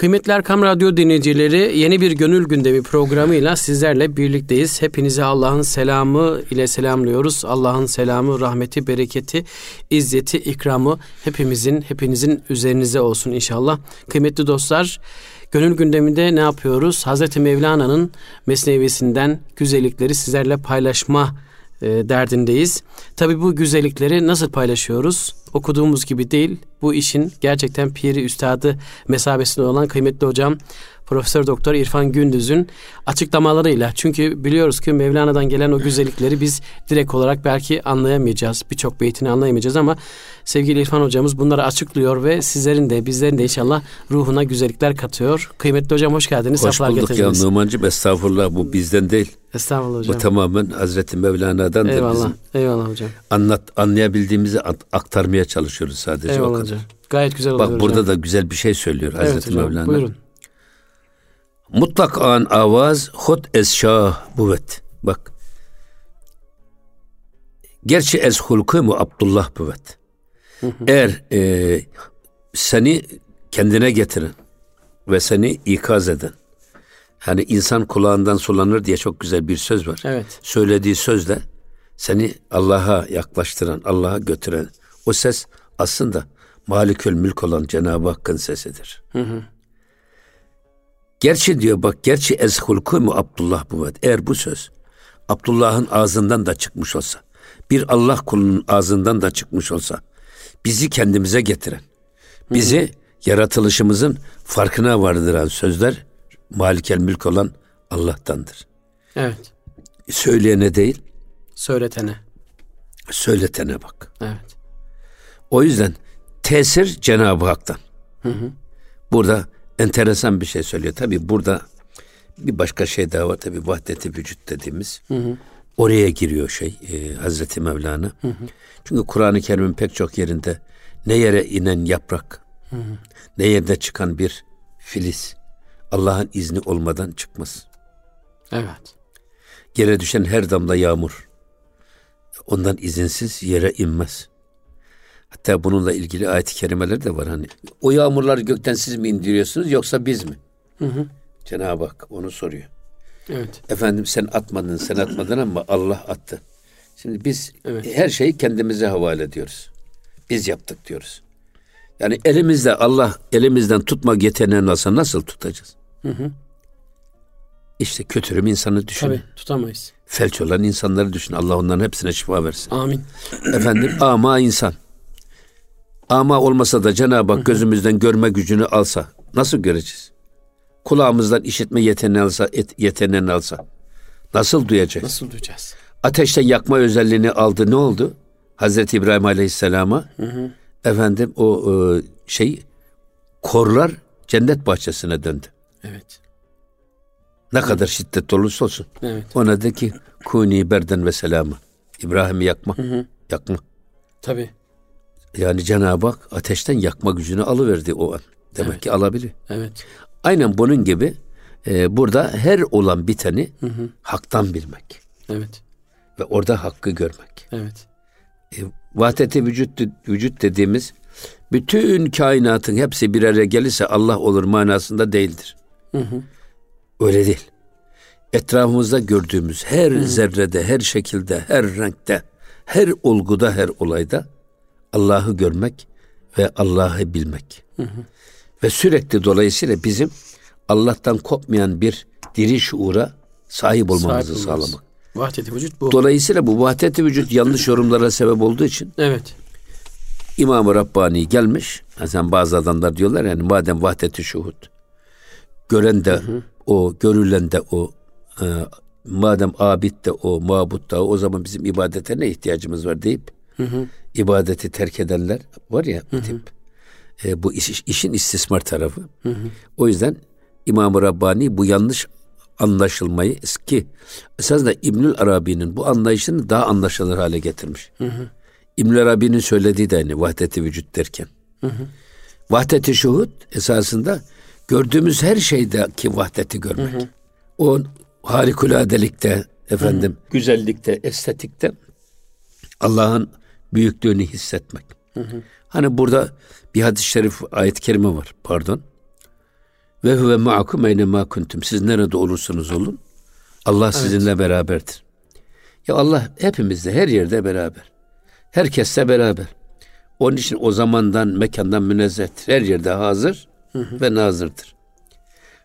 Kıymetli Erkam Radyo dinleyicileri, yeni bir Gönül Gündemi programıyla sizlerle birlikteyiz. Hepinizi Allah'ın selamı ile selamlıyoruz. Allah'ın selamı, rahmeti, bereketi, izzeti, ikramı hepinizin üzerinize olsun inşallah. Kıymetli dostlar, Gönül Gündemi'nde ne yapıyoruz? Hazreti Mevlana'nın mesnevisinden güzellikleri sizlerle paylaşma derdindeyiz. Tabii bu güzellikleri nasıl paylaşıyoruz? Okuduğumuz gibi değil, bu işin gerçekten piri üstadı mesabesinde olan kıymetli hocam Profesör Doktor İrfan Gündüz'ün açıklamalarıyla. Çünkü biliyoruz ki Mevlana'dan gelen o güzellikleri biz direkt olarak belki anlayamayacağız. Birçok beytini anlayamayacağız ama sevgili İrfan hocamız bunları açıklıyor ve sizlerin de bizlerin de inşallah ruhuna güzellikler katıyor. Kıymetli hocam hoş geldiniz. Hoş bulduk getirdiniz. Ya Numan'cığım, estağfurullah, bu bizden değil. Estağfurullah hocam. Bu tamamen Hazreti Mevlana'dan da bizim. Eyvallah hocam. Anlayabildiğimizi aktarmaya çalışıyoruz sadece. Eyvallah o kadar. Hocam. Gayet güzel oluyor. Bak burada hocam da güzel bir şey söylüyor Hazreti hocam, Mevlana. Buyurun. Mutlak an avaz hod ez şah buvet. Bak. Gerçi ez hulkı mu Abdullah buvet. Eğer seni kendine getiren ve seni ikaz eden. Hani insan kulağından sulanır diye çok güzel bir söz var. Evet. Söylediği sözle seni Allah'a yaklaştıran, Allah'a götüren o ses aslında Malikül Mülk olan Cenab-ı Hakk'ın sesidir. Hı. Gerçi diyor bak, gerçi ez hulku mu Abdullah buvet. Eğer bu söz Abdullah'ın ağzından da çıkmış olsa, bir Allah kulunun ağzından da çıkmış olsa, bizi kendimize getiren, bizi yaratılışımızın farkına vardıran sözler Malikel Mülk olan Allah'tandır. Evet. Söyleyene değil, söyletene. Söyletene bak. Evet. O yüzden tesir Cenab-ı Hak'tan. Hı. Burada enteresan bir şey söylüyor. Tabii burada bir başka şey daha var. Tabii vahdet-i vücut dediğimiz. Hı. Oraya giriyor Hazreti Mevlana. Hı. Çünkü Kur'an-ı Kerim'in pek çok yerinde ne yere inen yaprak, hı, ne yerde çıkan bir filiz Allah'ın izni olmadan çıkmaz. Evet. Yere düşen her damla yağmur ondan izinsiz yere inmez. Hatta bununla ilgili ayet-i kerimeler de var. Hani o yağmurları gökten siz mi indiriyorsunuz yoksa biz mi? Hı. Cenab-ı Hak onu soruyor. Evet. Efendim sen atmadın ama Allah attı. Şimdi biz her şeyi kendimize havale ediyoruz. Biz yaptık diyoruz. Yani elimizde, Allah elimizden tutma yeteneğini alsa nasıl tutacağız? Hı. İşte kötürüm insanı düşün. Tabii tutamayız. Felç olan insanları düşün. Allah onların hepsine şifa versin. Amin. Efendim ama insan. Ama olmasa da Cenab-ı Hak gözümüzden görme gücünü alsa nasıl göreceğiz? Kulağımızdan işitme yeteneğini alsa nasıl duyacağız? Nasıl duyacağız? Ateşten yakma özelliğini aldı, ne oldu? Hazreti İbrahim Aleyhisselam'a korlar cennet bahçesine döndü. Evet. Ne kadar şiddet olursa olsun. Evet. Ona de ki kuni berden ve selamı. İbrahim'i yakma. Hı. Yakma. Tabii. Yani Cenab-ı Hak ateşten yakma gücünü alıverdi o an. Demek ki alabilir. Evet. Aynen bunun gibi burada her olan biteni haktan bilmek. Evet. Ve orada hakkı görmek. Evet. Vahdet-i vücut dediğimiz bütün kainatın hepsi bir araya gelirse Allah olur manasında değildir. Hı. Öyle değil. Etrafımızda gördüğümüz her zerrede, her şekilde, her renkte, her olguda, her olayda Allah'ı görmek ve Allah'ı bilmek. Hı hı. Ve sürekli dolayısıyla bizim Allah'tan kopmayan bir diri şuura sahip olmamızı sağlamak. Vahdet-i vücut bu. Dolayısıyla bu vahdet-i vücut yanlış yorumlara sebep olduğu için İmam-ı Rabbani gelmiş. Yani bazı adamlar diyorlar yani madem vahdet-i şuhud, gören de o, görülen de o, madem abid de o, mabud da o zaman bizim ibadete ne ihtiyacımız var deyip ibadeti terk edenler var ya bu tip. Bu işin istismar tarafı. Hı hı. O yüzden İmam-ı Rabbani bu yanlış anlaşılmayı eski esasında İbnül Arabi'nin bu anlayışını daha anlaşılır hale getirmiş. Hı. İbnül Arabi'nin söylediği de hani vahdet-i vücut derken. Hı. Vahdet-i şuhud esasında gördüğümüz her şeydeki vahdeti görmek. Hı. O harikuladelikte, güzellikte, estetikte Allah'ın büyüklüğünü hissetmek. Hı. Hani burada bir hadis-i şerif, ayet-i kerime var. Ve huve ma'akum eyne ma kuntum. Siz nerede olursanız olun, Allah sizinle beraberdir. Ya Allah hepimizle, her yerde beraber. Herkesle beraber. Onun için o zamandan, mekandan münezzehtir. Her yerde hazır ve nazırdır.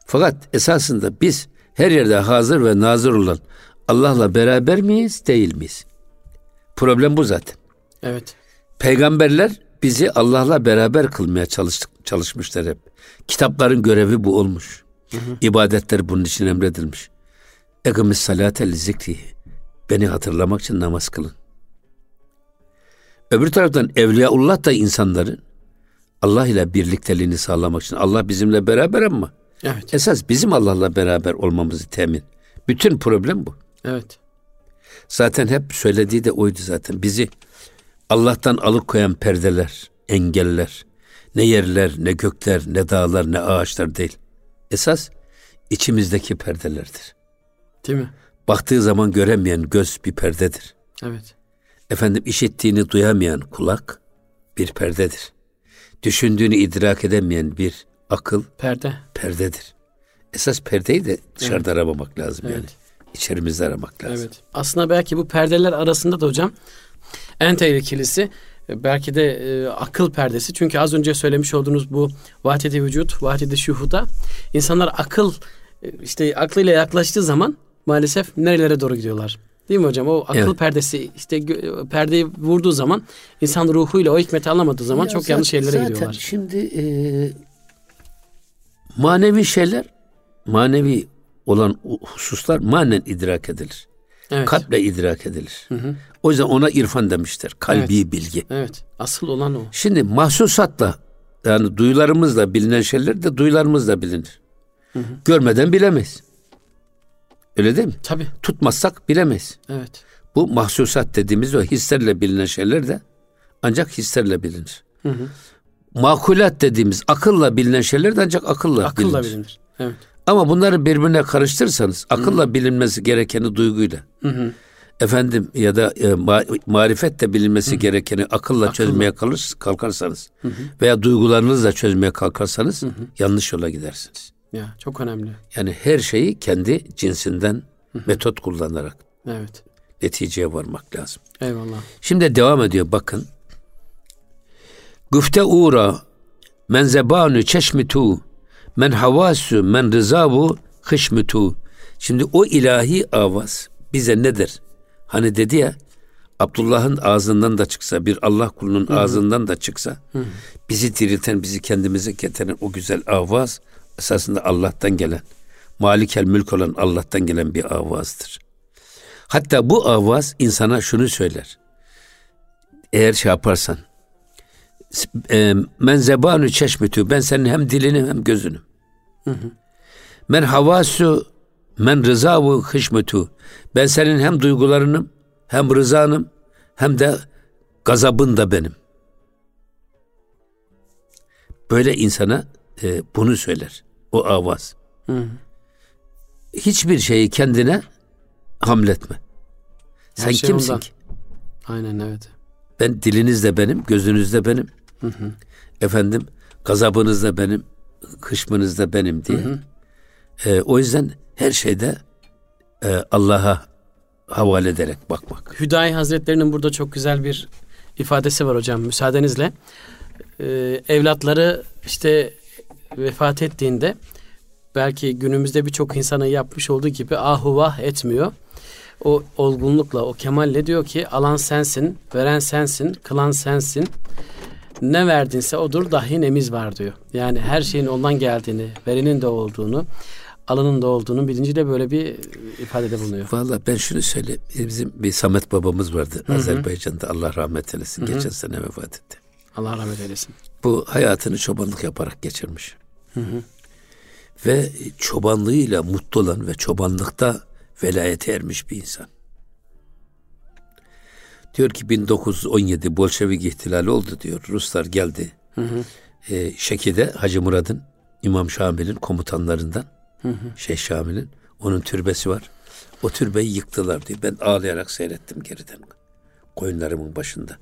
Fakat esasında biz her yerde hazır ve nazır olan Allah'la beraber miyiz, değil miyiz? Problem bu zaten. Evet. Peygamberler bizi Allah'la beraber kılmaya çalışmışlar hep. Kitapların görevi bu olmuş. İbadetler bunun için emredilmiş. Ekimiz salate li zikri. Beni hatırlamak için namaz kılın. Öbür taraftan Evliyaullah da insanların Allah ile birlikteliğini sağlamak için. Allah bizimle beraber ama evet, esas bizim Allah'la beraber olmamızı temin. Bütün problem bu. Evet. Zaten hep söylediği de oydu zaten. Bizi Allah'tan alıkoyan perdeler, engeller, ne yerler, ne gökler, ne dağlar, ne ağaçlar değil. Esas içimizdeki perdelerdir. Değil mi? Baktığı zaman göremeyen göz bir perdedir. Evet. Efendim, işittiğini duyamayan kulak bir perdedir. Düşündüğünü idrak edemeyen bir akıl perdedir. Esas perdeyi de dışarıda aramamak lazım yani. İçerimizde aramak lazım. Evet. Aslında belki bu perdeler arasında da hocam en tehlikelisi belki de akıl perdesi. Çünkü az önce söylemiş olduğunuz bu vahdeti vücut, vahdeti şuhuda insanlar akıl işte aklıyla yaklaştığı zaman maalesef nerelere doğru gidiyorlar. Değil mi hocam? O akıl perdesi işte perdeyi vurduğu zaman insan ruhuyla o hikmeti alamadığı zaman ya çok yanlış şeylere gidiyorlar. Zaten şimdi manevi şeyler, manevi olan hususlar manen idrak edilir. Evet. Kalple idrak edilir. O yüzden ona irfan demişler. Kalbi bilgi. Evet. Asıl olan o. Şimdi mahsusatla yani duyularımızla bilinen şeyler de duyularımızla bilinir. Görmeden bilemeyiz. Öyle değil mi? Tabii. Tutmazsak bilemeyiz. Evet. Bu mahsusat dediğimiz o hislerle bilinen şeyler de ancak hislerle bilinir. Makulat dediğimiz akılla bilinen şeyler de ancak akılla bilinir. Evet. Ama bunları birbirine karıştırırsanız akılla bilinmesi gerekeni duyguyla. Efendim ya da marifetle bilinmesi gerekeni akılla çözmeye kalkarsanız veya duygularınızla çözmeye kalkarsanız yanlış yola gidersiniz. Ya çok önemli. Yani her şeyi kendi cinsinden metot kullanarak neticeye varmak lazım. Eyvallah. Şimdi devam ediyor bakın. Güfte uğra menzebanu çeşmitu men havasu men rızabu hışmitu. Şimdi o ilahi avaz bize nedir? Hani dedi ya Abdullah'ın ağzından da çıksa, bir Allah kulunun ağzından da çıksa bizi dirilten, bizi kendimize getiren o güzel avaz esasında Allah'tan gelen, malikel mülk olan Allah'tan gelen bir avazdır. Hatta bu avaz insana şunu söyler. Eğer şey yaparsan men zebanu çeşmitü, ben senin hem dilini hem gözünü. Men havasu men rızavu hışmetü, ben senin hem duygularınım hem rızanım hem de gazabın da benim. Böyle insana bunu söyler o avaz. Hiçbir şeyi kendine hamletme. Sen şey kimsin ondan ki? Aynen evet. Ben diliniz de benim, gözünüz de benim. Efendim, gazabınız da benim, hışmınız da benim diye. O yüzden her şeyde Allah'a havale ederek bakmak. Hüdayi Hazretleri'nin burada çok güzel bir ifadesi var hocam müsaadenizle. Evlatları işte vefat ettiğinde belki günümüzde birçok insanın yapmış olduğu gibi ahu vah etmiyor. O olgunlukla, o kemalle diyor ki alan sensin, veren sensin, kılan sensin. Ne verdinse odur, dahi nemiz var diyor. Yani her şeyin ondan geldiğini, verenin de olduğunu, alanın da olduğunu bilinci de böyle bir ifadede bulunuyor. Vallahi ben şunu söyleyeyim. Bizim bir Samet babamız vardı Azerbaycan'da. Allah rahmet eylesin. Geçen sene vefat etti. Allah rahmet eylesin. Bu hayatını çobanlık yaparak geçirmiş. Ve çobanlığıyla mutlu olan ve çobanlıkta velayete ermiş bir insan. Diyor ki 1917 Bolşevik ihtilali oldu diyor. Ruslar geldi. Şeki'de Hacı Murad'ın, İmam Şamil'in komutanlarından, Şeyh Şamil'in, onun türbesi var. O türbeyi yıktılar diyor. Ben ağlayarak seyrettim geriden. Koyunlarımın başında.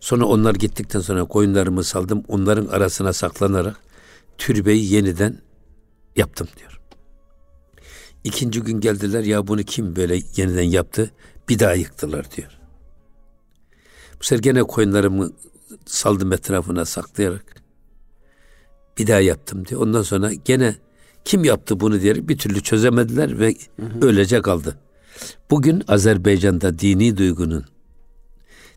Sonra onlar gittikten sonra koyunlarımı saldım. Onların arasına saklanarak türbeyi yeniden yaptım diyor. İkinci gün geldiler, ya bunu kim böyle yeniden yaptı? Bir daha yıktılar diyor. Bu sefer gene koyunlarımı saldım etrafına saklayarak. Bir daha yaptım diyor. Ondan sonra gene kim yaptı bunu diye bir türlü çözemediler ve öylece kaldı. Bugün Azerbaycan'da dini duygunun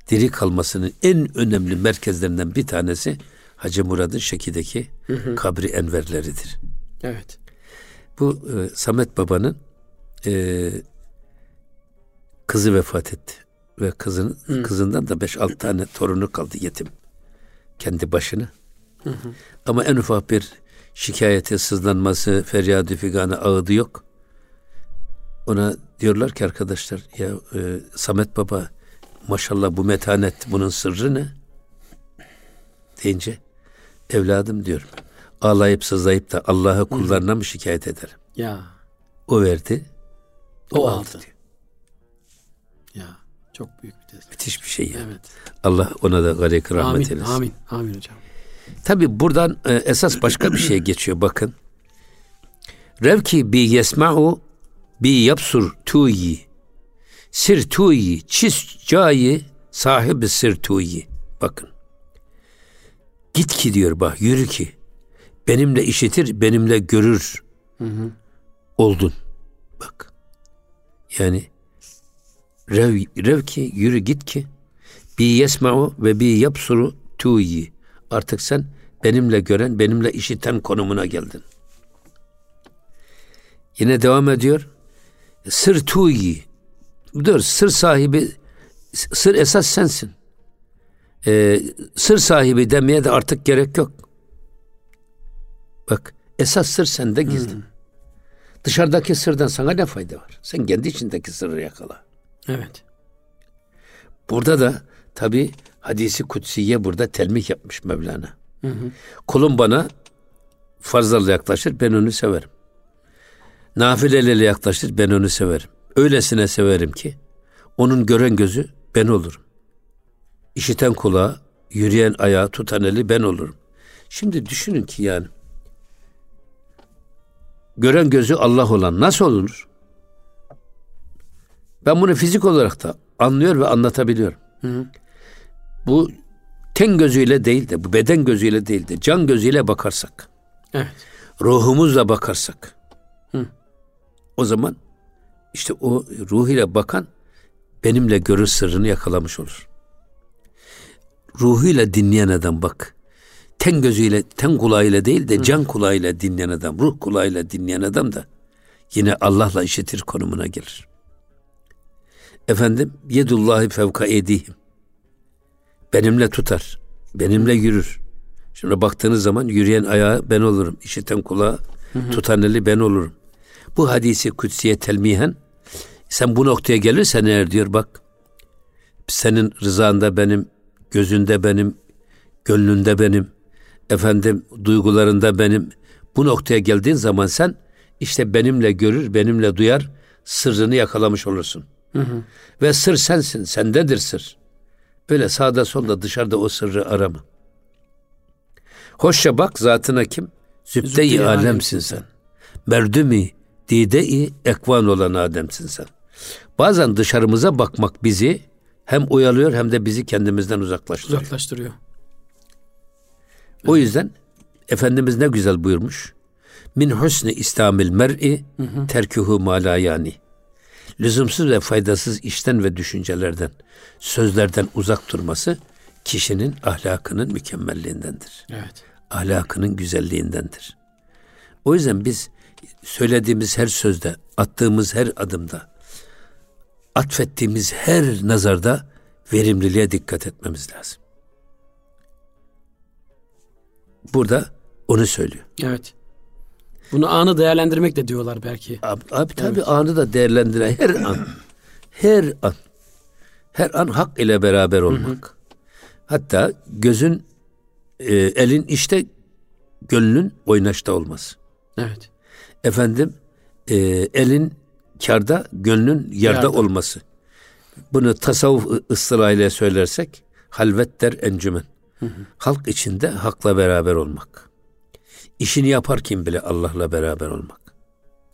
diri kalmasının en önemli merkezlerinden bir tanesi Hacı Murad'ın Şeki'deki kabri enverleridir. Evet. Bu Samet Baba'nın kızı vefat etti ve kızından da 5-6 tane torunu kaldı yetim. Kendi başına. Ama en ufak bir şikayeti, sızlanması, feryadı figanı, ağıdı yok. Ona diyorlar ki arkadaşlar, ya Samet Baba maşallah bu metanet, bunun sırrı ne? Deyince, evladım diyorum, ağlayıp sızlayıp da Allah'a, kullarına mı şikayet ederim? Ya. O verdi, o aldı diyor. Ya, çok büyük bir tezlik. Müthiş bir şey ya. Evet. Allah ona da garek rahmet eylesin. Amin, amin hocam. Tabi buradan esas başka bir şeye geçiyor, bakın. Revki bi yesma'u bi yapsur tuyi sir tuyi çis cayi sahibi sir tuyi. Bakın. Git ki diyor, bak yürü ki benimle işitir, benimle görür oldun. Bak. Yani rev ki, yürü git ki bi yesma'u ve bi yapsuru tuyi. Artık sen benimle gören, benimle işiten konumuna geldin. Yine devam ediyor. Sır tuyi. Dur, sır sahibi, sır esas sensin. Sır sahibi demeye de artık gerek yok. Bak, esas sır sende gizli. Dışarıdaki sırdan sana ne fayda var? Sen kendi içindeki sırrı yakala. Evet. Burada da tabii hadisi kutsiye burada telmih yapmış Mevlana. Kulum bana farzlarla yaklaşır, ben onu severim. Nafilelerle yaklaşır, ben onu severim. Öylesine severim ki onun gören gözü ben olurum. İşiten kulağı, yürüyen ayağı, tutan eli ben olurum. Şimdi düşünün ki yani gören gözü Allah olan nasıl olur? Ben bunu fizik olarak da anlıyor ve anlatabiliyorum. Bu ten gözüyle değil de, bu beden gözüyle değil de, can gözüyle bakarsak, evet, ruhumuzla bakarsak, o zaman işte o ruhuyla bakan benimle görür sırrını yakalamış olur. Ruhuyla dinleyen adam bak, ten gözüyle, ten kulağıyla değil de can kulağıyla dinleyen adam, ruh kulağıyla dinleyen adam da yine Allah'la işitir konumuna gelir. Efendim, yedullahi fevka edihim. Benimle tutar, benimle yürür. Şimdi baktığınız zaman yürüyen ayağı ben olurum, işiten kulağı, tutan eli ben olurum. Bu hadisi kutsiye telmihen, sen bu noktaya gelirsen eğer diyor bak, senin rızanda benim, gözünde benim, gönlünde benim, efendim duygularında benim. Bu noktaya geldiğin zaman sen işte benimle görür, benimle duyar, sırrını yakalamış olursun. Ve sır sensin, sendedir sır. Öyle sağda solda dışarıda o sırrı arama. Hoşça bak zatına kim? Zübde-i alemsin sen. Merdüm-i dide-i ekvan olan ademsin sen. Bazen dışarımıza bakmak bizi hem oyalıyor hem de bizi kendimizden uzaklaştırıyor. O yüzden Efendimiz ne güzel buyurmuş. Min husni istamil mer'i terkuhu malayani. Lüzumsuz ve faydasız işten ve düşüncelerden, sözlerden uzak durması kişinin ahlakının mükemmelliğindendir. Evet. Ahlakının güzelliğindendir. O yüzden biz söylediğimiz her sözde, attığımız her adımda, atfettiğimiz her nazarda verimliliğe dikkat etmemiz lazım. Burada onu söylüyor. Evet. Bunu anı değerlendirmek de diyorlar belki. Abi tabii evet. Anı da değerlendiren her an hak ile beraber olmak. Hatta gözün, elin işte, gönlün oynaşta olması. Evet. Efendim, elin karda, gönlün yarda olması. Bunu tasavvuf ıstılahıyla söylersek halvet der encümen. Halk içinde hakla beraber olmak. İşini yaparken bile Allah'la beraber olmak.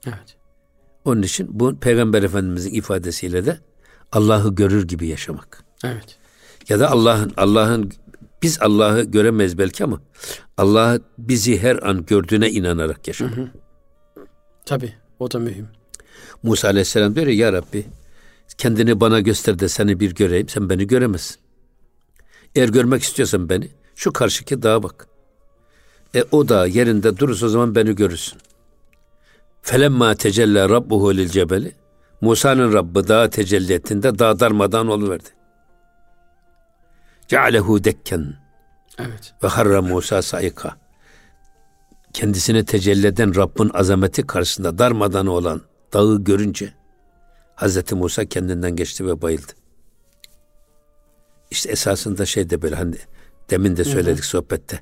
Evet. Onun için bu Peygamber Efendimiz'in ifadesiyle de Allah'ı görür gibi yaşamak. Evet. Ya da Allah'ın biz Allah'ı göremeyiz belki ama Allah bizi her an gördüğüne inanarak yaşamak. Hı hı. Tabii o da mühim. Musa Aleyhisselam diyor ya Rabbi kendini bana göster de seni bir göreyim, sen beni göremezsin. Eğer görmek istiyorsan beni şu karşıki dağa bak. O da yerinde durursa o zaman beni görürsün. Felemma tecella rabbuhu lil cebeli. Musa'nın Rabbi dağa tecelli ettiğinde dağ darmadağın oluverdi. Cealehu dekken. Evet. Ve harra Musa saika. Kendisine tecelli eden Rabb'in azameti karşısında darmadağın olan dağı görünce Hazreti Musa kendinden geçti ve bayıldı. İşte esasında şey de böyle hani demin de söyledik sohbette.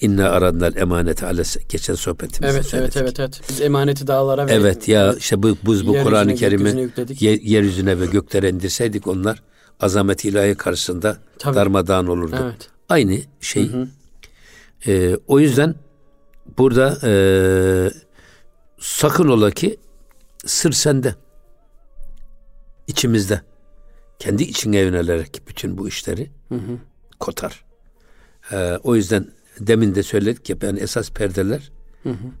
İnna aradnal emanete alese geçen sohbetimizde söyledik. Evet. Biz emaneti dağlara ve evet ya işte bu Kur'an-ı Kerim'i yeryüzüne ve göklere indirseydik onlar azamet-i ilahi karşısında tabii darmadağın olurdu. Evet. Aynı şey. Hı hı. O yüzden burada sakın ola ki sır sende. İçimizde. Kendi içine yönelerek bütün bu işleri kotar. O yüzden demin de söyledik ki yani esas perdeler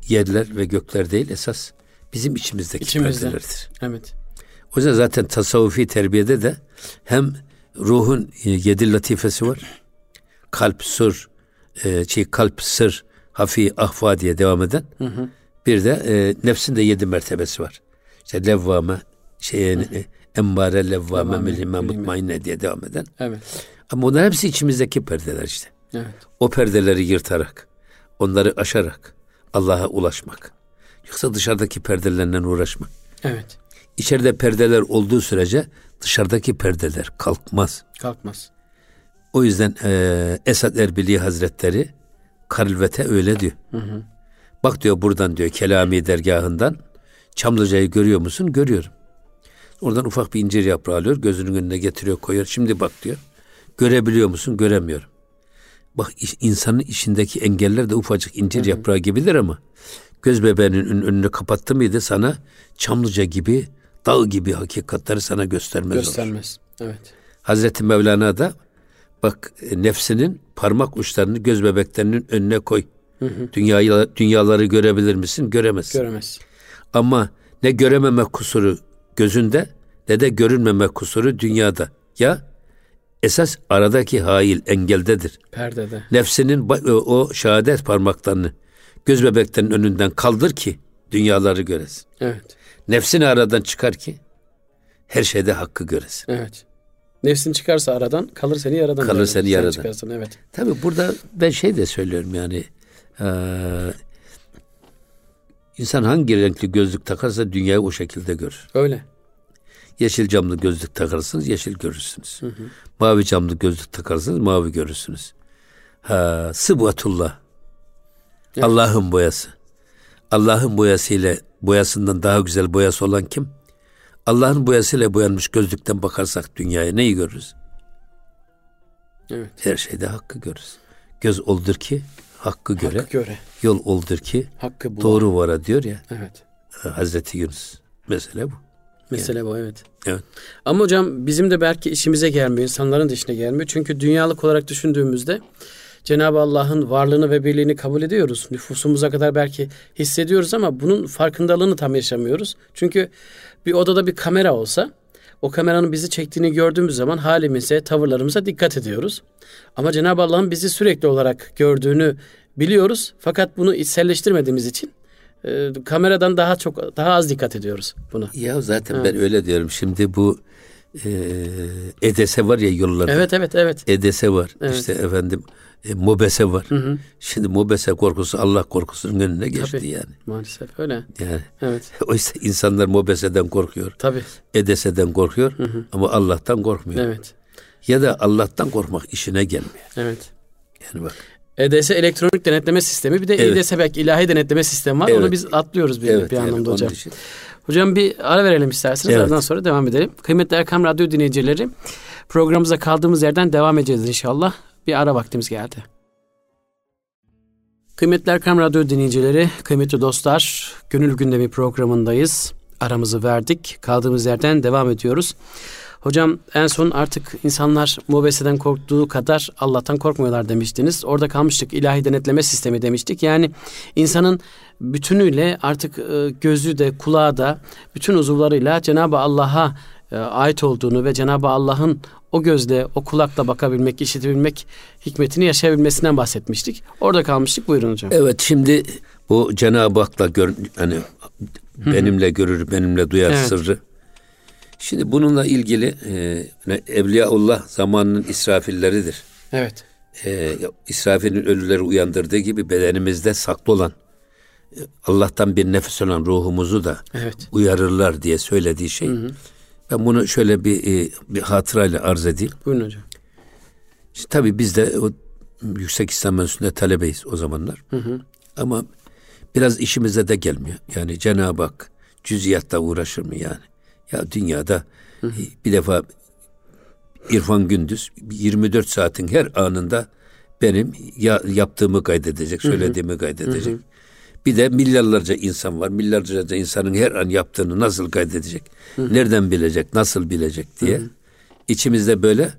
yerler ve gökler değil, esas bizim içimizdeki perdelerdir. Evet. O yüzden zaten tasavvufi terbiyede de hem ruhun yedi latifesi var. Kalp, sır, hafi, ahva diye devam eden. Bir de nefsin de 7 mertebesi var. İşte levvame, emmare levvame, milime, mutmainne diye devam eden. Evet. Ama onlar hepsi içimizdeki perdeler işte. Evet. O perdeleri yırtarak, onları aşarak Allah'a ulaşmak. Yoksa dışarıdaki perdelerle uğraşma. Evet. İçeride perdeler olduğu sürece dışarıdaki perdeler kalkmaz. Kalkmaz. O yüzden Esad Erbili Hazretleri Kar-ı Vete öyle diyor. Bak diyor buradan diyor Kelami dergahından Çamlıca'yı görüyor musun? Görüyorum. Oradan ufak bir incir yaprağı alıyor, gözünün önüne getiriyor, koyuyor. Şimdi bak diyor. Görebiliyor musun? Göremiyorum. Bak insanın içindeki engeller de ufacık incir yaprağı gibidir ama göz bebeğinin önünü kapattı mıydı sana Çamlıca gibi, dağ gibi hakikatleri sana göstermez. Evet. Hazreti Mevlana da bak nefsinin parmak uçlarını göz bebeklerinin önüne koy. Dünyaları görebilir misin? Göremezsin. Göremez. Ama ne görememe kusuru gözünde ne de görünmeme kusuru dünyada. Ya esas aradaki hail engeldedir. Perdede. Nefsinin o şehadet parmaklarını göz bebeklerinin önünden kaldır ki dünyaları göresin. Evet. Nefsini aradan çıkar ki her şeyde hakkı göresin. Evet. Nefsin çıkarsa aradan kalır seni yaradan. Kalır seni yaradan. Evet. Tabii burada ben şey de söylüyorum yani insan hangi renkli gözlük takarsa dünyayı o şekilde görür. Öyle. Yeşil camlı gözlük takarsınız, yeşil görürsünüz. Mavi camlı gözlük takarsınız, mavi görürsünüz. Sıbvatullah. Evet. Allah'ın boyası. Allah'ın boyasıyla boyasından daha güzel boyası olan kim? Allah'ın boyasıyla boyanmış gözlükten bakarsak dünyaya neyi görürüz? Evet. Her şeyde hakkı görürüz. Göz oldur ki hakkı göre. Yol oldur ki hakkı doğru vara diyor ya. Evet. Hazreti Yunus. Mesele bu. Mesele bu. Ama hocam bizim de belki işimize gelmiyor, insanların da işine gelmiyor. Çünkü dünyalık olarak düşündüğümüzde Cenab-ı Allah'ın varlığını ve birliğini kabul ediyoruz. Nüfusumuza kadar belki hissediyoruz ama bunun farkındalığını tam yaşamıyoruz. Çünkü bir odada bir kamera olsa o kameranın bizi çektiğini gördüğümüz zaman halimize, tavırlarımıza dikkat ediyoruz. Ama Cenab-ı Allah'ın bizi sürekli olarak gördüğünü biliyoruz. Fakat bunu içselleştirmediğimiz için kameradan daha az dikkat ediyoruz buna. Ya zaten ben öyle diyorum. Şimdi bu EDS'e var ya yollarda. Evet. EDS'e var. Evet. İşte efendim MOBES'e var. Şimdi MOBES'e korkusu Allah korkusunun önüne geçti tabii, yani. Maalesef öyle. Yani. Evet. Oysa insanlar MOBES'den korkuyor. Tabii. EDS'den korkuyor ama Allah'tan korkmuyor. Evet. Ya da Allah'tan korkmak işine gelmiyor. Evet. Yani bak. EDS elektronik denetleme sistemi, bir de EDS belki ilahi denetleme sistemi var. Onu biz atlıyoruz bir anlamda hocam. Hocam bir ara verelim isterseniz. Aradan sonra devam edelim. Kıymetli Erkam Radyo dinleyicileri, programımıza kaldığımız yerden devam edeceğiz inşallah. Bir ara vaktimiz geldi. Kıymetli Erkam Radyo dinleyicileri, kıymetli dostlar, Gönül Gündemi programındayız. Aramızı verdik, kaldığımız yerden devam ediyoruz. Hocam en son artık insanlar mobeseden korktuğu kadar Allah'tan korkmuyorlar demiştiniz. Orada kalmıştık, ilahi denetleme sistemi demiştik. Yani insanın bütünüyle artık gözü de kulağı da bütün uzuvlarıyla Cenab-ı Allah'a ait olduğunu ve Cenab-ı Allah'ın o gözle, o kulakla bakabilmek, işitebilmek hikmetini yaşayabilmesinden bahsetmiştik. Orada kalmıştık. Buyurun hocam. Evet, şimdi bu Cenab-ı Hak'la hani benimle görür, benimle duyar sırrı. Şimdi bununla ilgili Evliyaullah zamanının israfilleridir. Evet. İsrafilin ölüleri uyandırdığı gibi bedenimizde saklı olan, Allah'tan bir nefes olan ruhumuzu da uyarırlar diye söylediği şey. Hı hı. Ben bunu şöyle bir hatırayla arz edeyim. Buyurun hocam. İşte tabii biz de o Yüksek İslam Enstitüsü'nde talebeyiz o zamanlar. Hı hı. Ama biraz işimize de gelmiyor. Yani Cenab-ı Hak cüziyatla uğraşır mı yani? Ya dünyada bir defa İrfan Gündüz 24 saatin her anında benim yaptığımı kaydedecek, söylediğimi kaydedecek. Hı hı. Bir de milyarlarca insan var. Milyarlarca insanın her an yaptığını nasıl kaydedecek? Hı. Nereden bilecek? Nasıl bilecek diye. Hı. İçimizde böyle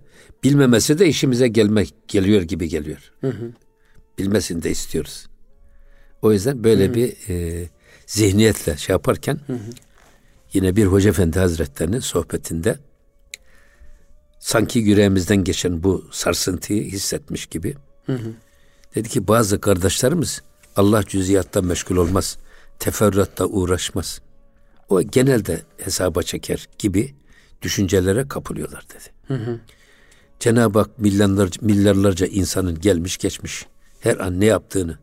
bilmemesi de işimize geliyor gibi geliyor. Hı. Bilmesini de istiyoruz. O yüzden böyle bir zihniyetle yaparken yine bir Hoca Efendi Hazretlerinin sohbetinde sanki yüreğimizden geçen bu sarsıntıyı hissetmiş gibi. Hı. Dedi ki bazı kardeşlerimiz Allah cüziyatta meşgul olmaz, teferruatla uğraşmaz. O genelde hesaba çeker gibi düşüncelere kapılıyorlar dedi. Hı hı. Cenab-ı Hak milyarlarca insanın gelmiş geçmiş her an ne yaptığını,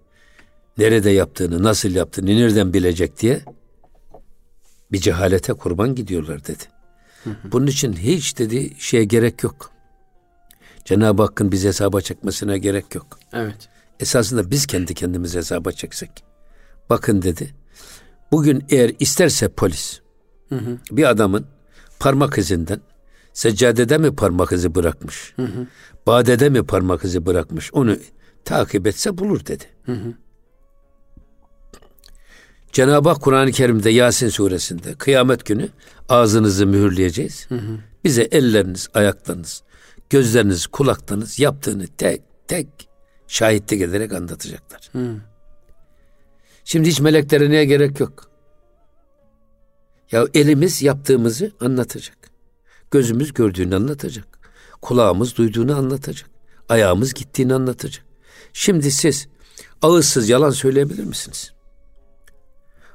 nerede yaptığını, nasıl yaptığını, nereden bilecek diye bir cehalete kurban gidiyorlar dedi. Hı hı. Bunun için hiç dedi şeye gerek yok. Cenab-ı Hakk'ın bizi hesaba çekmesine gerek yok. Evet. Esasında biz kendi kendimize hesaba çeksek. Bakın dedi. Bugün eğer isterse polis bir adamın parmak izinden seccadede mi parmak izi bırakmış? Hı. Badede mi parmak izi bırakmış? Onu takip etse bulur dedi. Hı. Cenab-ı Hak Kur'an-ı Kerim'de Yasin suresinde kıyamet günü ağzınızı mühürleyeceğiz. Hı. Bize elleriniz, ayaklarınız, gözleriniz, kulaklarınız yaptığını tek tek şahitlik ederek anlatacaklar. Hmm. Şimdi hiç meleklere niye gerek yok? Ya elimiz yaptığımızı anlatacak. Gözümüz gördüğünü anlatacak. Kulağımız duyduğunu anlatacak. Ayağımız gittiğini anlatacak. Şimdi siz ağızsız yalan söyleyebilir misiniz?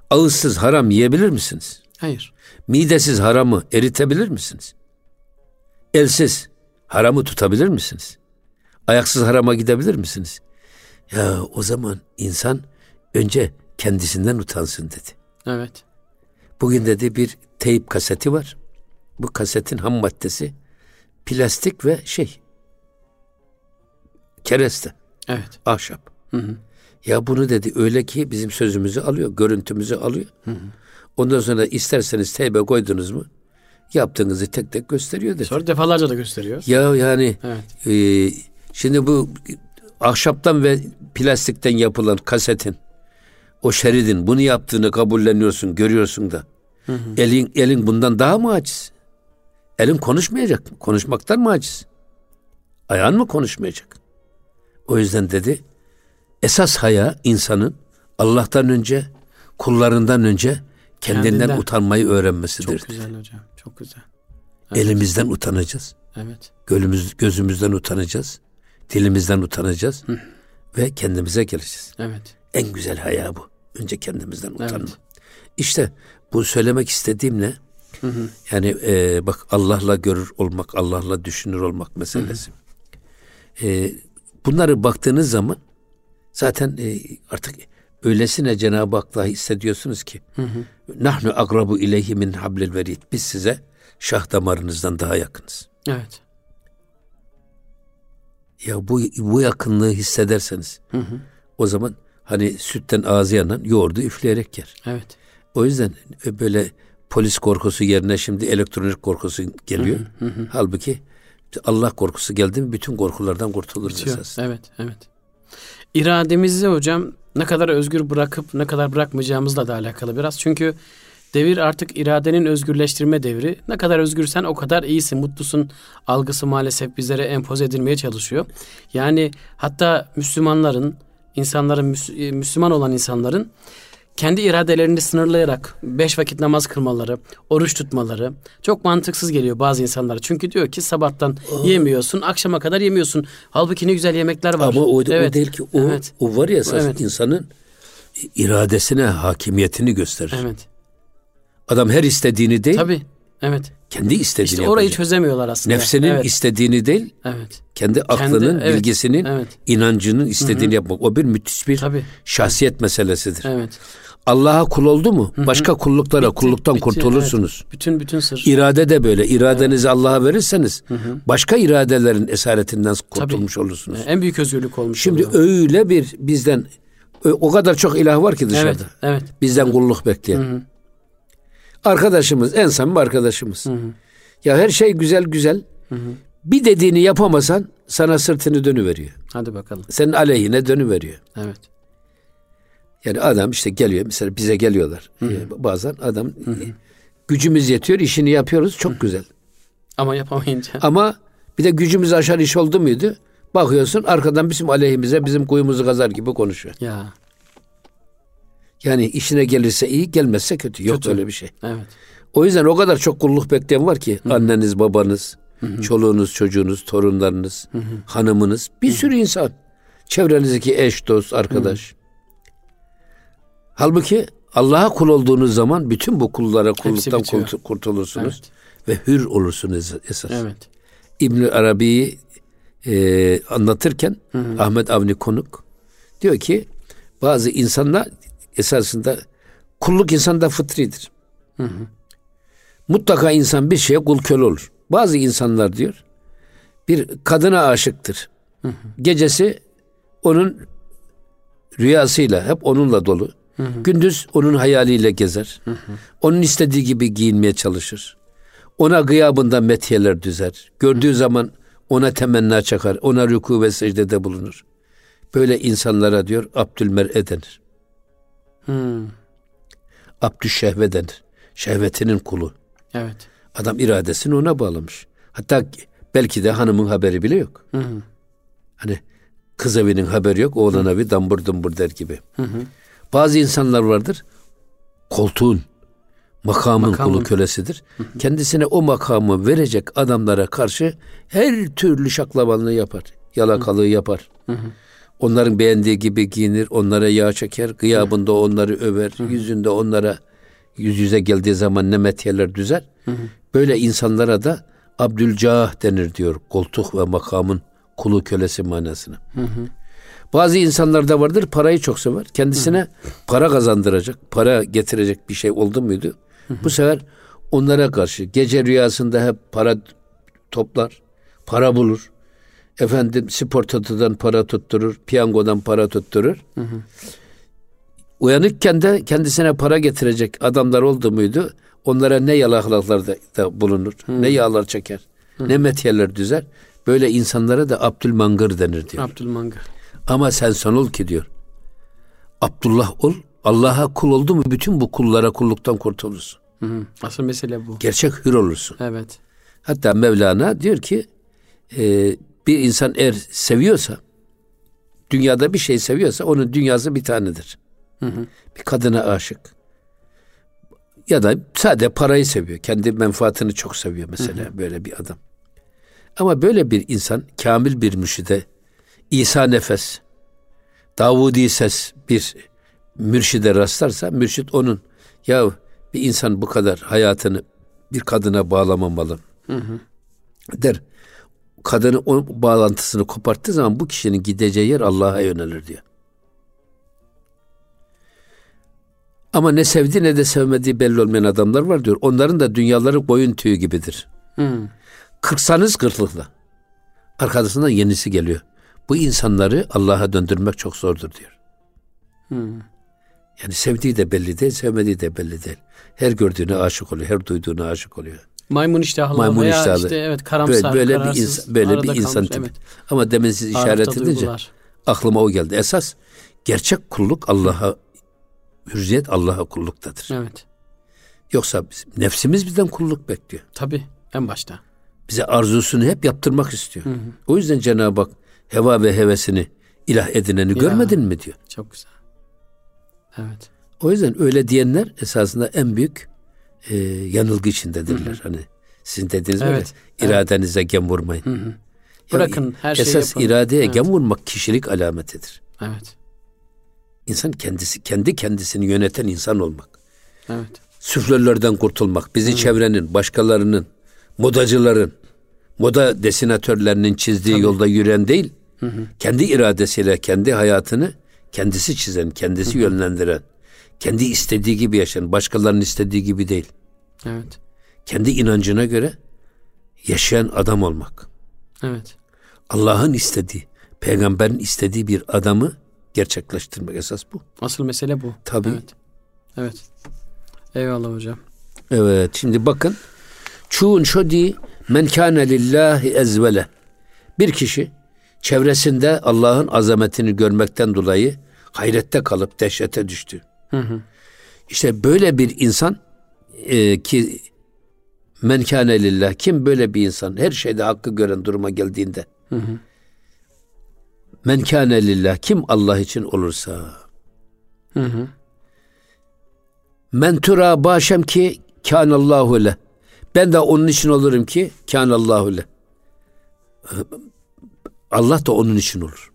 Ağızsız haram yiyebilir misiniz? Hayır. Midesiz haramı eritebilir misiniz? Elsiz haramı tutabilir misiniz? Ayaksız harama gidebilir misiniz? Ya o zaman insan önce kendisinden utansın dedi. Evet. Bugün dedi bir teyp kaseti var. Bu kasetin ham maddesi plastik ve kereste. Evet. Ahşap. Hı-hı. Ya bunu dedi öyle ki bizim sözümüzü alıyor, görüntümüzü alıyor. Hı-hı. Ondan sonra isterseniz teybe koydunuz mu? Yaptığınızı tek tek gösteriyor dedi. Sonra defalarca da gösteriyor. Ya yani evet. Şimdi bu ahşaptan ve plastikten yapılan kasetin, o şeridin bunu yaptığını kabulleniyorsun, görüyorsun da. Hı hı. Elin bundan daha mı aciz? Elin konuşmayacak mı? Konuşmaktan mı aciz? Ayağın mı konuşmayacak? O yüzden dedi, esas haya insanın Allah'tan önce, kullarından önce kendinden utanmayı öğrenmesidir. Çok güzel dedi. Hocam, çok güzel. Evet. Elimizden utanacağız. Evet. Gözümüzden utanacağız. Dilimizden utanacağız ve kendimize geleceğiz. Evet. En güzel haya bu. Önce kendimizden utanma. Evet. İşte bu söylemek istediğim ne? Hı-hı. Yani bak Allah'la görür olmak, Allah'la düşünür olmak meselesi. Bunları baktığınız zaman zaten artık öylesine Cenab-ı Hak'la hissediyorsunuz ki nahnu akrabu ileyhi min hablil verid. Biz size şah damarınızdan daha yakınız. Evet. Ya bu yakınlığı hissederseniz o zaman hani sütten ağzı yanan yoğurdu üfleyerek yer. Evet. O yüzden böyle polis korkusu yerine şimdi elektronik korkusu geliyor. Hı. Halbuki Allah korkusu geldi mi bütün korkulardan kurtuluruz esas. Evet. İrademizi hocam ne kadar özgür bırakıp ne kadar bırakmayacağımızla da alakalı biraz. Çünkü devir artık iradenin özgürleştirme devri. Ne kadar özgürsen o kadar iyisin, mutlusun algısı maalesef bizlere empoze edilmeye çalışıyor. Yani hatta Müslümanların, insanların, Müslüman olan insanların kendi iradelerini sınırlayarak 5 vakit namaz kılmaları, oruç tutmaları çok mantıksız geliyor bazı insanlara. Çünkü diyor ki sabahtan yemiyorsun, akşama kadar yemiyorsun. Halbuki ne güzel yemekler var. Ama o, evet, o değil ki o, evet, o var ya esas, evet, insanın iradesine hakimiyetini gösterir. Evet. Adam her istediğini değil. Tabii. Evet. Kendi istediğini yapacak. İşte orayı çözemiyorlar aslında. Nefsinin, evet, istediğini değil. Evet. Kendi aklının, evet, bilgisinin, evet, inancının istediğini, hı-hı, yapmak. O bir müthiş bir, tabii, şahsiyet, evet, meselesidir. Evet. Allah'a kul oldu mu? Hı-hı. Başka kulluklara, bitti, kulluktan bitti, kurtulursunuz. Evet. Bütün sır. İrade de böyle. İradenizi, evet, Allah'a verirseniz, hı-hı, başka iradelerin esaretinden kurtulmuş, tabii, olursunuz. En büyük özgürlük olmuş. Şimdi oluyor. Öyle bir bizden o kadar çok ilah var ki dışarıda. Evet. Evet. Bizden, hı-hı, kulluk bekleyen. Hı-hı. Arkadaşımız, en samimi arkadaşımız. Hı hı. Ya her şey güzel güzel. Hı hı. Bir dediğini yapamasan sana sırtını dönüveriyor. Hadi bakalım. Senin aleyhine dönüveriyor. Evet. Yani adam işte geliyor. Mesela bize geliyorlar. Hı hı. Bazen adam, hı hı, gücümüz yetiyor, işini yapıyoruz. Çok, hı, güzel. Ama yapamayınca. Ama bir de gücümüz aşar iş oldu muydu? Bakıyorsun arkadan bizim aleyhimize, bizim kuyumuzu kazar gibi konuşuyor. Ya. Yani işine gelirse iyi, gelmezse kötü. Yok, kötü, öyle bir şey. Evet. O yüzden o kadar çok kulluk bekleyen var ki, hı-hı, anneniz, babanız, hı-hı, çoluğunuz, çocuğunuz, torunlarınız, hı-hı, hanımınız, bir, hı-hı, sürü insan. Çevrenizdeki eş, dost, arkadaş. Hı-hı. Halbuki Allah'a kul olduğunuz zaman bütün bu kullara, kulluktan kurtulursunuz, evet, ve hür olursunuz esas. Evet. İbn-i Arabi'yi anlatırken, hı-hı, Ahmet Avni Konuk diyor ki bazı insanlar esasında kulluk insanda fıtridir. Hı hı. Mutlaka insan bir şeye kul köle olur. Bazı insanlar diyor bir kadına aşıktır. Hı hı. Gecesi onun rüyasıyla hep onunla dolu. Hı hı. Gündüz onun hayaliyle gezer. Hı hı. Onun istediği gibi giyinmeye çalışır. Ona gıyabında methiyeler düzer. Gördüğü, hı hı, zaman ona temenna çakar. Ona rükû ve secdede bulunur. Böyle insanlara diyor Abdülmer'e denir. Hmm. Abdüşşehve denir. Şehvetinin kulu. Evet. Adam iradesini ona bağlamış. Hatta belki de hanımın haberi bile yok. Hı hı. Hani kız evinin haberi yok, oğlan, hı, evi dambur dumbur der gibi. Hı hı. Bazı insanlar vardır, koltuğun, makamın kulu, kölesidir. Hı hı. Kendisine o makamı verecek adamlara karşı her türlü şaklabanlığı yapar. Yalakalığı, hı hı, yapar. Hı hı. Onların beğendiği gibi giyinir, onlara yağ çeker, gıyabında, hı, onları över, hı, yüzünde onlara, yüz yüze geldiği zaman ne methiyeler düzer. Hı hı. Böyle insanlara da Abdülcah denir diyor, koltuk ve makamın kulu kölesi manasına. Hı hı. Bazı insanlar da vardır, parayı çok sever. Kendisine, hı hı, para kazandıracak, para getirecek bir şey oldu muydu? Hı hı. Bu sefer onlara karşı gece rüyasında hep para toplar, para bulur. Efendim sportotodan para tutturur, piyangodan para tutturur. Hı hı. Uyanıkken de kendisine para getirecek adamlar oldu muydu? Onlara ne yalaklıklar da bulunur, hı, ne yağlar çeker, hı, ne methiyeler düzer. Böyle insanlara da Abdülmangır denir diyor. Abdülmangır. Ama sen son ol ki diyor, Abdullah ol, Allah'a kul oldu mu bütün bu kullara kulluktan kurtulursun. Hı hı. Asıl mesele bu. Gerçek hür olursun. Evet. Hatta Mevlana diyor ki, bir insan seviyorsa, dünyada bir şey seviyorsa onun dünyası bir tanedir. Hı hı. Bir kadına aşık. Ya da sadece parayı seviyor. Kendi menfaatini çok seviyor mesela, hı hı, böyle bir adam. Ama böyle bir insan, kamil bir mürşide, İsa nefes, Davudi ses bir mürşide rastlarsa, mürşit onun, ya bir insan bu kadar hayatını bir kadına bağlamamalı, hı hı, der. Kadının o bağlantısını koparttığı zaman bu kişinin gideceği yer Allah'a yönelir diyor. Ama ne sevdi ne de sevmediği belli olmayan adamlar var diyor. Onların da dünyaları boyun tüyü gibidir. Hmm. Kırksanız kırklıkla. Arkasından yenisi geliyor. Bu insanları Allah'a döndürmek çok zordur diyor. Hmm. Yani sevdiği de belli değil, sevmediği de belli değil. Her gördüğüne aşık oluyor, her duyduğuna aşık oluyor. Maymun iştahlı. İşte, evet, karamsar, böyle kararsız, böyle bir insan, evet, tabii. Ama demin siz işaret edince aklıma o geldi. Esas gerçek kulluk Allah'a, hürriyet Allah'a kulluktadır. Evet. Yoksa bizim, nefsimiz bizden kulluk bekliyor. Tabii, en başta. Bize arzusunu hep yaptırmak istiyor. Hı hı. O yüzden Cenab-ı Hak heva ve hevesini ilah edineni görmedin mi diyor. Çok güzel. Evet. O yüzden öyle diyenler esasında en büyük yanılgı içindedirler. Hı hı. Hani sizin dediğiniz gibi iradenize gem vurmayın. Hı hı. Bırakın her şeyi yapın. Esas iradeye gem vurmak kişilik alametidir. Evet. İnsan kendisi, kendi kendisini yöneten insan olmak. Evet. Süflörlerden kurtulmak, bizi çevrenin, başkalarının, modacıların, moda desinatörlerinin çizdiği yolda yürüyen değil, kendi iradesiyle kendi hayatını kendisi çizen, kendisi yönlendiren, kendi istediği gibi yaşayan, başkalarının istediği gibi değil. Evet. Kendi inancına göre yaşayan adam olmak. Evet. Allah'ın istediği, peygamberin istediği bir adamı gerçekleştirmek, esas bu. Asıl mesele bu. Tabii. Evet. Evet. Eyvallah hocam. Evet. Şimdi bakın. Çun şodi men kana lillahi ezvele. Bir kişi çevresinde Allah'ın azametini görmekten dolayı hayrette kalıp dehşete düştü. Hı hı. İşte böyle bir insan ki men kana lillah, kim böyle bir insan her şeyde hakkı gören duruma geldiğinde men kana lillah, kim Allah için olursa men tura başem ki kânallâhu leh, ben de onun için olurum ki kânallâhu leh, Allah da onun için olur.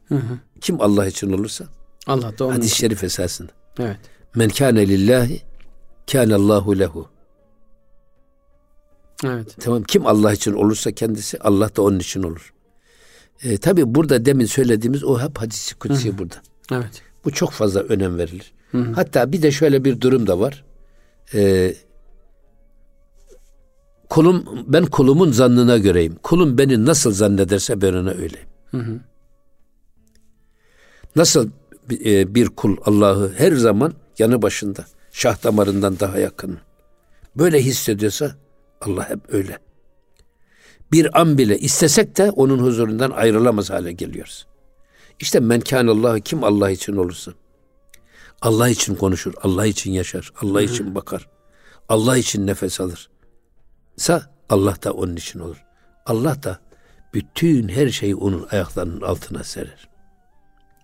Kim Allah için olursa Allah da onun hadis-i şerif esasında. Evet. Men kâne lillahi kânallâhu lehu. Evet. Tamam, kim Allah için olursa kendisi, Allah da onun için olur. Tabii burada demin söylediğimiz o hep hadis-i kutsi burada. Evet. Bu çok fazla önem verilir. Hı-hı. Hatta bir de şöyle bir durum da var. Ben kulumun zannına göreyim. Kulum beni nasıl zannederse ben ona öyleyim. Hı-hı. Nasıl bir kul Allah'ı her zaman yanı başında, şah damarından daha yakın böyle hissediyorsa Allah hep öyle. Bir an bile istesek de onun huzurundan ayrılamaz hale geliyoruz. İşte men kânallâhu, kim Allah için olursa. Allah için konuşur, Allah için yaşar, Allah için bakar, Allah için nefes alırsa Allah da onun için olur. Allah da bütün her şeyi onun ayaklarının altına serer.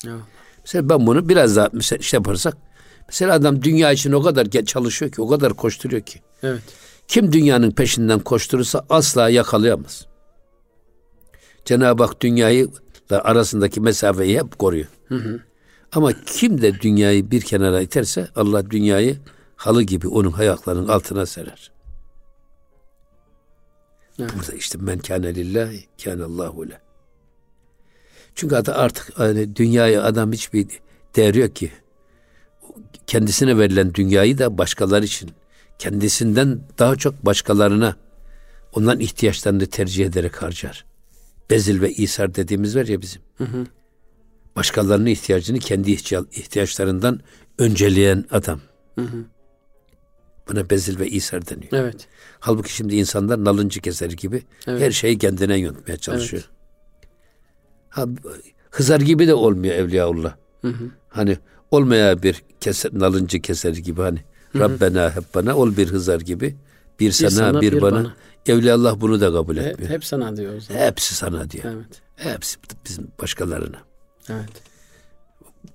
Evet. Mesela ben bunu biraz daha işte yaparsak, mesela adam dünya için o kadar çalışıyor ki, o kadar koşturuyor ki. Evet. Kim dünyanın peşinden koşturursa asla yakalayamaz. Cenab-ı Hak dünyayı arasındaki mesafeyi hep koruyor. Ama kim de dünyayı bir kenara iterse Allah dünyayı halı gibi onun ayaklarının altına serer. Evet. Burada işte men kâne lillahi kânallâhu leh. Çünkü artık hani dünyayı adam hiçbir değeri yok ki. Kendisine verilen dünyayı da başkaları için, kendisinden daha çok başkalarına, onların ihtiyaçlarını tercih ederek harcar. Bezil ve isar dediğimiz var ya bizim. Başkalarının ihtiyacını kendi ihtiyaçlarından önceleyen adam. Buna bezil ve isar deniyor. Evet. Halbuki şimdi insanlar nalıncı keser gibi her şeyi kendine yönetmeye çalışıyor. Evet. Hızar gibi de olmuyor Evliyaullah. Hani olmaya bir nalıncı keser gibi, hani Rabbena hep bana, ol bir Hızar gibi, bir sana bir bana. Evliyaullah bunu da kabul etmiyor. Hep sana diyor o zaman. Hepsi sana diyor. Evet. Hepsi bizim başkalarına. Evet.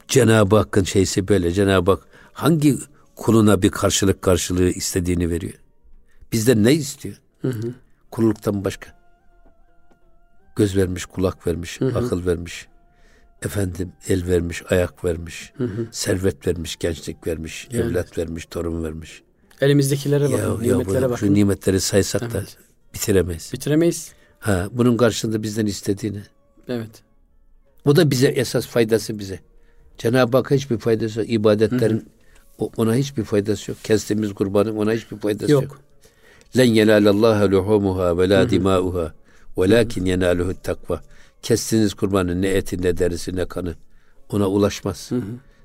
Cenab-ı Hakk'ın şeysi böyle. Cenab-ı Hak hangi kuluna bir karşılığı istediğini veriyor. Bizden ne istiyor? Kulluktan başka. Göz vermiş, kulak vermiş, akıl vermiş, el vermiş, ayak vermiş, servet vermiş, gençlik vermiş, evlat vermiş, torun vermiş. Elimizdekilere bakın, nimetlere bakın. Şu nimetleri saysak da bitiremeyiz. Bunun karşılığında bizden istediğini. Evet. O da bize, esas faydası bize. Cenab-ı Hak hiçbir faydası yok. İbadetlerin ona hiçbir faydası yok. Kestiğimiz kurbanın ona hiçbir faydası yok. Len yelâlellâhe luhumuhâ ve lâ dimâuhâ. وَلَاكِنْ يَنَالُهُ التَّقْوَى. Kestiğiniz kurbanın ne eti, ne derisi, ne kanı ona ulaşmaz.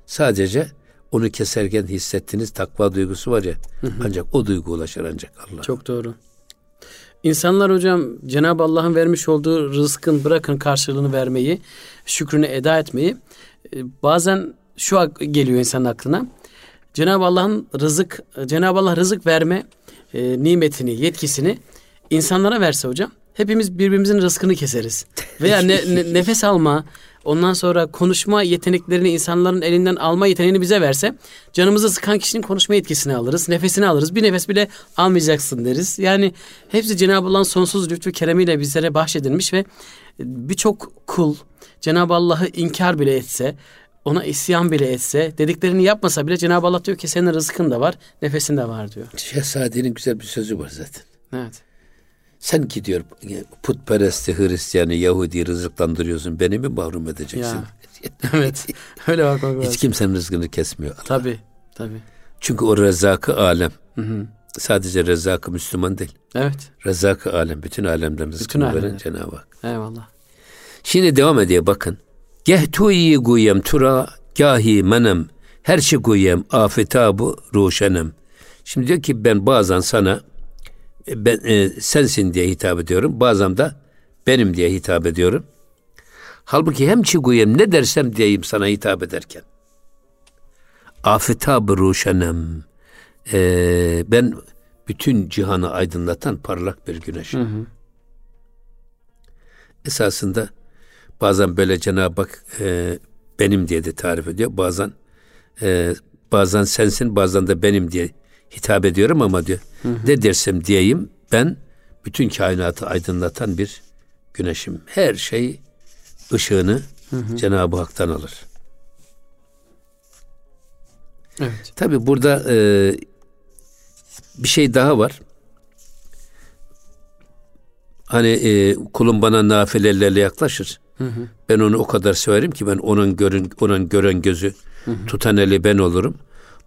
Sadece onu keserken hissettiğiniz takva duygusu var ya, ancak o duygu ulaşır ancak Allah. Çok doğru. İnsanlar hocam Cenab-ı Allah'ın vermiş olduğu rızkın bırakın karşılığını vermeyi, şükrünü eda etmeyi, bazen şu geliyor insanın aklına. Cenab-ı Allah rızık verme nimetini, yetkisini insanlara verse hocam, hepimiz birbirimizin rızkını keseriz. Veya nefes alma, ondan sonra konuşma yeteneklerini insanların elinden alma yeteneğini bize verse, canımızı sıkan kişinin konuşma yetkisini alırız, nefesini alırız, bir nefes bile almayacaksın deriz. Yani hepsi Cenab-ı Allah'ın sonsuz lütfü keremiyle bizlere bahşedilmiş ve birçok kul Cenab-ı Allah'ı inkar bile etse, ona isyan bile etse, dediklerini yapmasa bile Cenab-ı Allah diyor ki senin rızkın da var, nefesin de var diyor. Şehzade'nin güzel bir sözü var zaten. Evet. Sen gidiyor putperesti, Hristiyanı, Yahudi rızıklandırıyorsun. Beni mi mahrum edeceksin? Evet. Öyle bak. Hiç kimsenin rızkını kesmiyor Allah. Tabii. Tabii. Çünkü o rezakı alem. Hı-hı. Sadece rezakı Müslüman değil. Evet. Rezakı alem. Bütün alemden rızkını veren Cenab-ı Hak. Eyvallah. Şimdi devam ediyor bakın. Gehtuyi guyem tura gahi menem her şey guyem afetabu ruşenem. Şimdi diyor ki ben bazen sana sensin diye hitap ediyorum. Bazen de benim diye hitap ediyorum. Halbuki hem çiguyem ne dersem diyeyim sana hitap ederken. Afetab-ı ruşenem. Ben bütün cihanı aydınlatan parlak bir güneşim. Hı hı. Esasında bazen böyle Cenab-ı Hak benim diye de tarif ediyor. Bazen sensin, bazen de benim diye hitap ediyorum ama diyor, hı hı, ne dersem diyeyim ben bütün kainatı aydınlatan bir güneşim. Her şey ışığını, hı hı, Cenab-ı Hak'tan alır. Evet. Tabii burada bir şey daha var. Hani kulum bana nafilelerle yaklaşır. Hı hı. Ben onu o kadar severim ki ben onun gören gözü, hı hı, tutan eli ben olurum.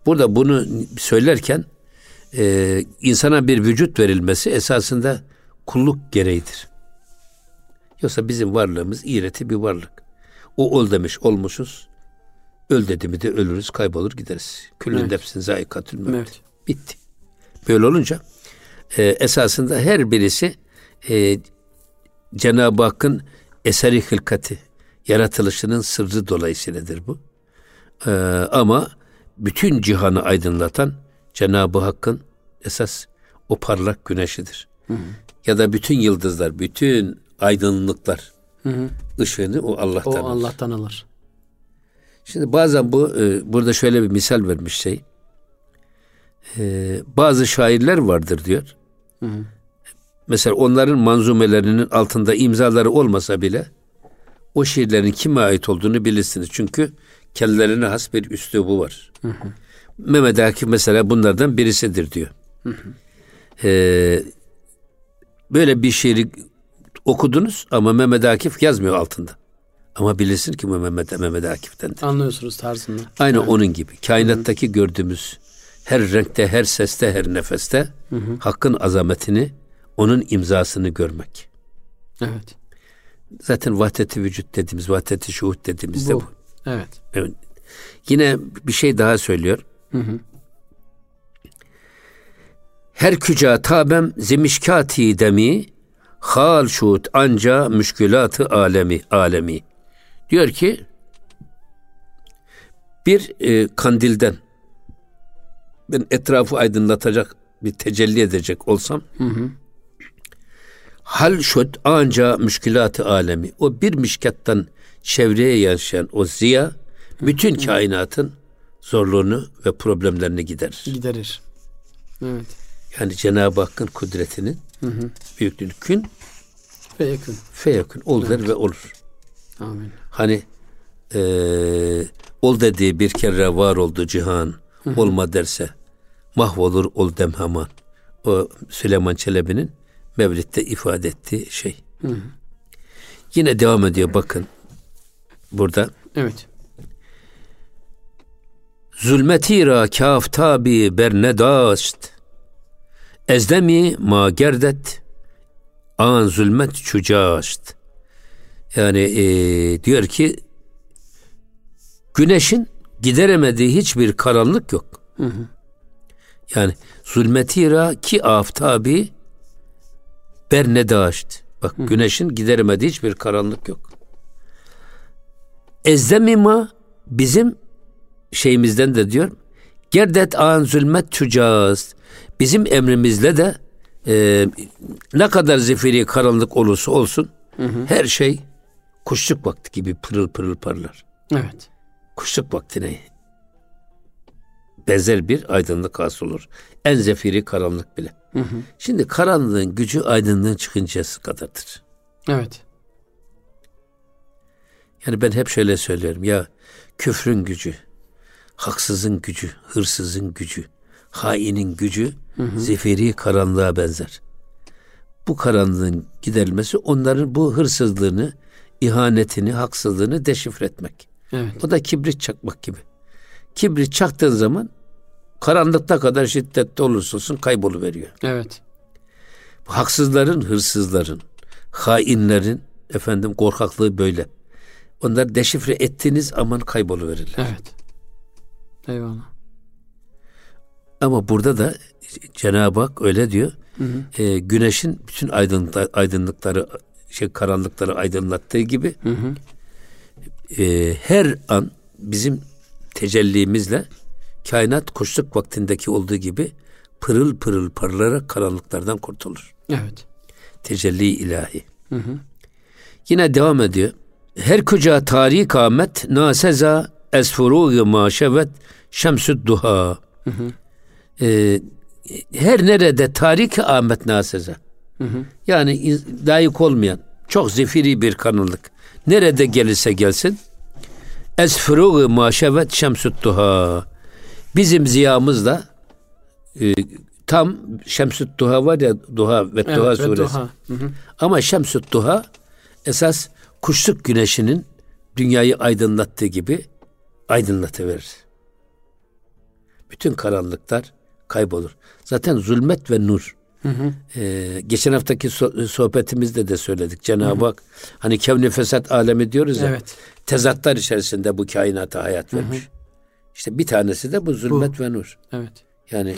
Burada bunu söylerken insana bir vücut verilmesi esasında kulluk gereğidir. Yoksa bizim varlığımız iğreti bir varlık. O ol demiş olmuşuz. Öl dedi mi de ölürüz, kaybolur gideriz. Küllün nefsin zayikatül mevt. Evet. Bitti. Böyle olunca esasında her birisi Cenab-ı Hakk'ın eseri hılkati, yaratılışının sırrı dolayısıyladır bu. Ama bütün cihanı aydınlatan Cenab-ı Hakk'ın esas o parlak güneşidir. Hı hı. Ya da bütün yıldızlar, bütün aydınlıklar, hı hı, ışığını o Allah'tan alır. Şimdi bazen bu burada şöyle bir misal vermiş şey. Bazı şairler vardır diyor. Hı hı. Mesela onların manzumelerinin altında imzaları olmasa bile o şiirlerin kime ait olduğunu bilirsiniz. Çünkü kendilerine has bir üslubu var. Hı hı. Mehmet Akif mesela bunlardan birisidir diyor. Hı hı. Böyle bir şiiri okudunuz ama Mehmet Akif yazmıyor altında. Ama bilirsin ki bu Mehmet Akif'tendir. Anlıyorsunuz tarzını. Aynen, evet, onun gibi. Kainattaki, hı hı, gördüğümüz her renkte, her seste, her nefeste, hı hı, Hakk'ın azametini, onun imzasını görmek. Evet. Zaten vahdet-i vücut dediğimiz, vahdet-i şuhud dediğimiz de bu. Evet. Evet. Yine bir şey daha söylüyor. Hı hı. Her küca tabem zimişkati demi hal şuhud anca müşkülatı alemi. Diyor ki bir kandilden ben etrafı aydınlatacak bir tecelli edecek olsam, hı hı, hal şuhud anca müşkülatı alemi. O bir müşkattan çevreye yaşayan o ziya bütün kainatın zorluğunu ve problemlerini giderir. Evet. Yani Cenab-ı Hakk'ın kudretinin, hı hı, büyüklüğünü kün feyekün ol der, evet, ve olur. Amin. Hani ol dediği bir kere var oldu cihan, hı hı, olma derse mahvolur ol dem hemen. O Süleyman Çelebi'nin Mevlid'de ifade ettiği şey. Hı hı. Yine devam ediyor bakın. Burada. Evet. Zulmeti ra kaftabi bernedast. Ezdemi ma gerdet an zulmet çucaast. Yani diyor ki güneşin gideremediği hiçbir karanlık yok. Hı hı. Yani zulmeti ra ki aftabi bernedaşt. Bak güneşin gideremediği hiçbir karanlık yok. Ezzemima bizim şeyimizden de diyor. Gerdet an zulmet tücaz. Bizim emrimizle de ne kadar zifiri karanlık olursa olsun her şey kuşluk vakti gibi pırıl pırıl parlar. Evet. Kuşluk vaktine benzer bir aydınlık hasıl olur. En zifiri karanlık bile. Hı hı. Şimdi karanlığın gücü aydınlığın çıkıncası kadardır. Evet. Yani ben hep şöyle söylüyorum ya, küfrün gücü, haksızın gücü, hırsızın gücü, hainin gücü zifiri karanlığa benzer. Bu karanlığın giderilmesi onların bu hırsızlığını, ihanetini, haksızlığını deşifre etmek. Evet. O da kibrit çakmak gibi. Kibrit çaktığın zaman karanlıkta kadar şiddetli olursa olsun kayboluveriyor. Evet. Bu haksızların, hırsızların, hainlerin korkaklığı böyle. Onları deşifre ettiğiniz aman kayboluverirler. Evet. Eyvallah. Ama burada da Cenab-ı Hak öyle diyor. Hı hı. Güneşin bütün aydınlıkları, karanlıkları aydınlattığı gibi her an bizim tecellimizle kainat kuşluk vaktindeki olduğu gibi pırıl pırıl parlayarak karanlıklardan kurtulur. Evet. Tecelli ilahi. Hı hı. Yine devam ediyor. Her kuca tarik amet naseza esfuru maşevet şemsü duha. Her nerede tarik amet naseza. Yani layık olmayan çok zifiri bir karanlık. Nerede gelirse gelsin. Esfuru maşevet şemsü duha. Bizim ziyamız da tam Şems-ü't Duha var ya, Duha ve Duha suresi. Ama Şems-ü't Duha esas kuşluk güneşinin dünyayı aydınlattığı gibi aydınlatıverir. Bütün karanlıklar kaybolur. Zaten zulmet ve nur. Geçen haftaki sohbetimizde de söyledik. Cenab-ı Hak hani kevni fesat alemi diyoruz ya. Evet. Tezatlar içerisinde bu kainata hayat vermiş. İşte bir tanesi de bu zulmet ve nur. Evet. Yani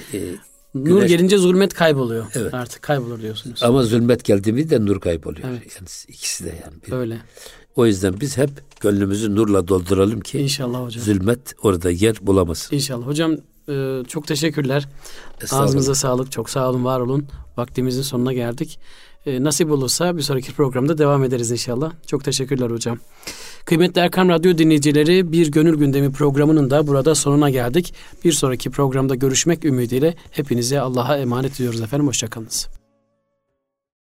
nur güneş... gelince zulmet kayboluyor. Evet. Artık kaybolur diyorsunuz. Ama zulmet geldiğinde de nur kayboluyor. Evet. Yani ikisi de yani. Öyle. O yüzden biz hep gönlümüzü nurla dolduralım ki İnşallah hocam. Zulmet orada yer bulamasın. İnşallah. Hocam çok teşekkürler. Ağzınıza sağlık. Çok sağ olun, var olun. Vaktimizin sonuna geldik. Nasip olursa bir sonraki programda devam ederiz inşallah. Çok teşekkürler hocam. Kıymetli Erkam Radyo dinleyicileri, bir Gönül Gündemi programının da burada sonuna geldik. Bir sonraki programda görüşmek ümidiyle hepinize Allah'a emanet ediyoruz efendim. Hoşçakalınız.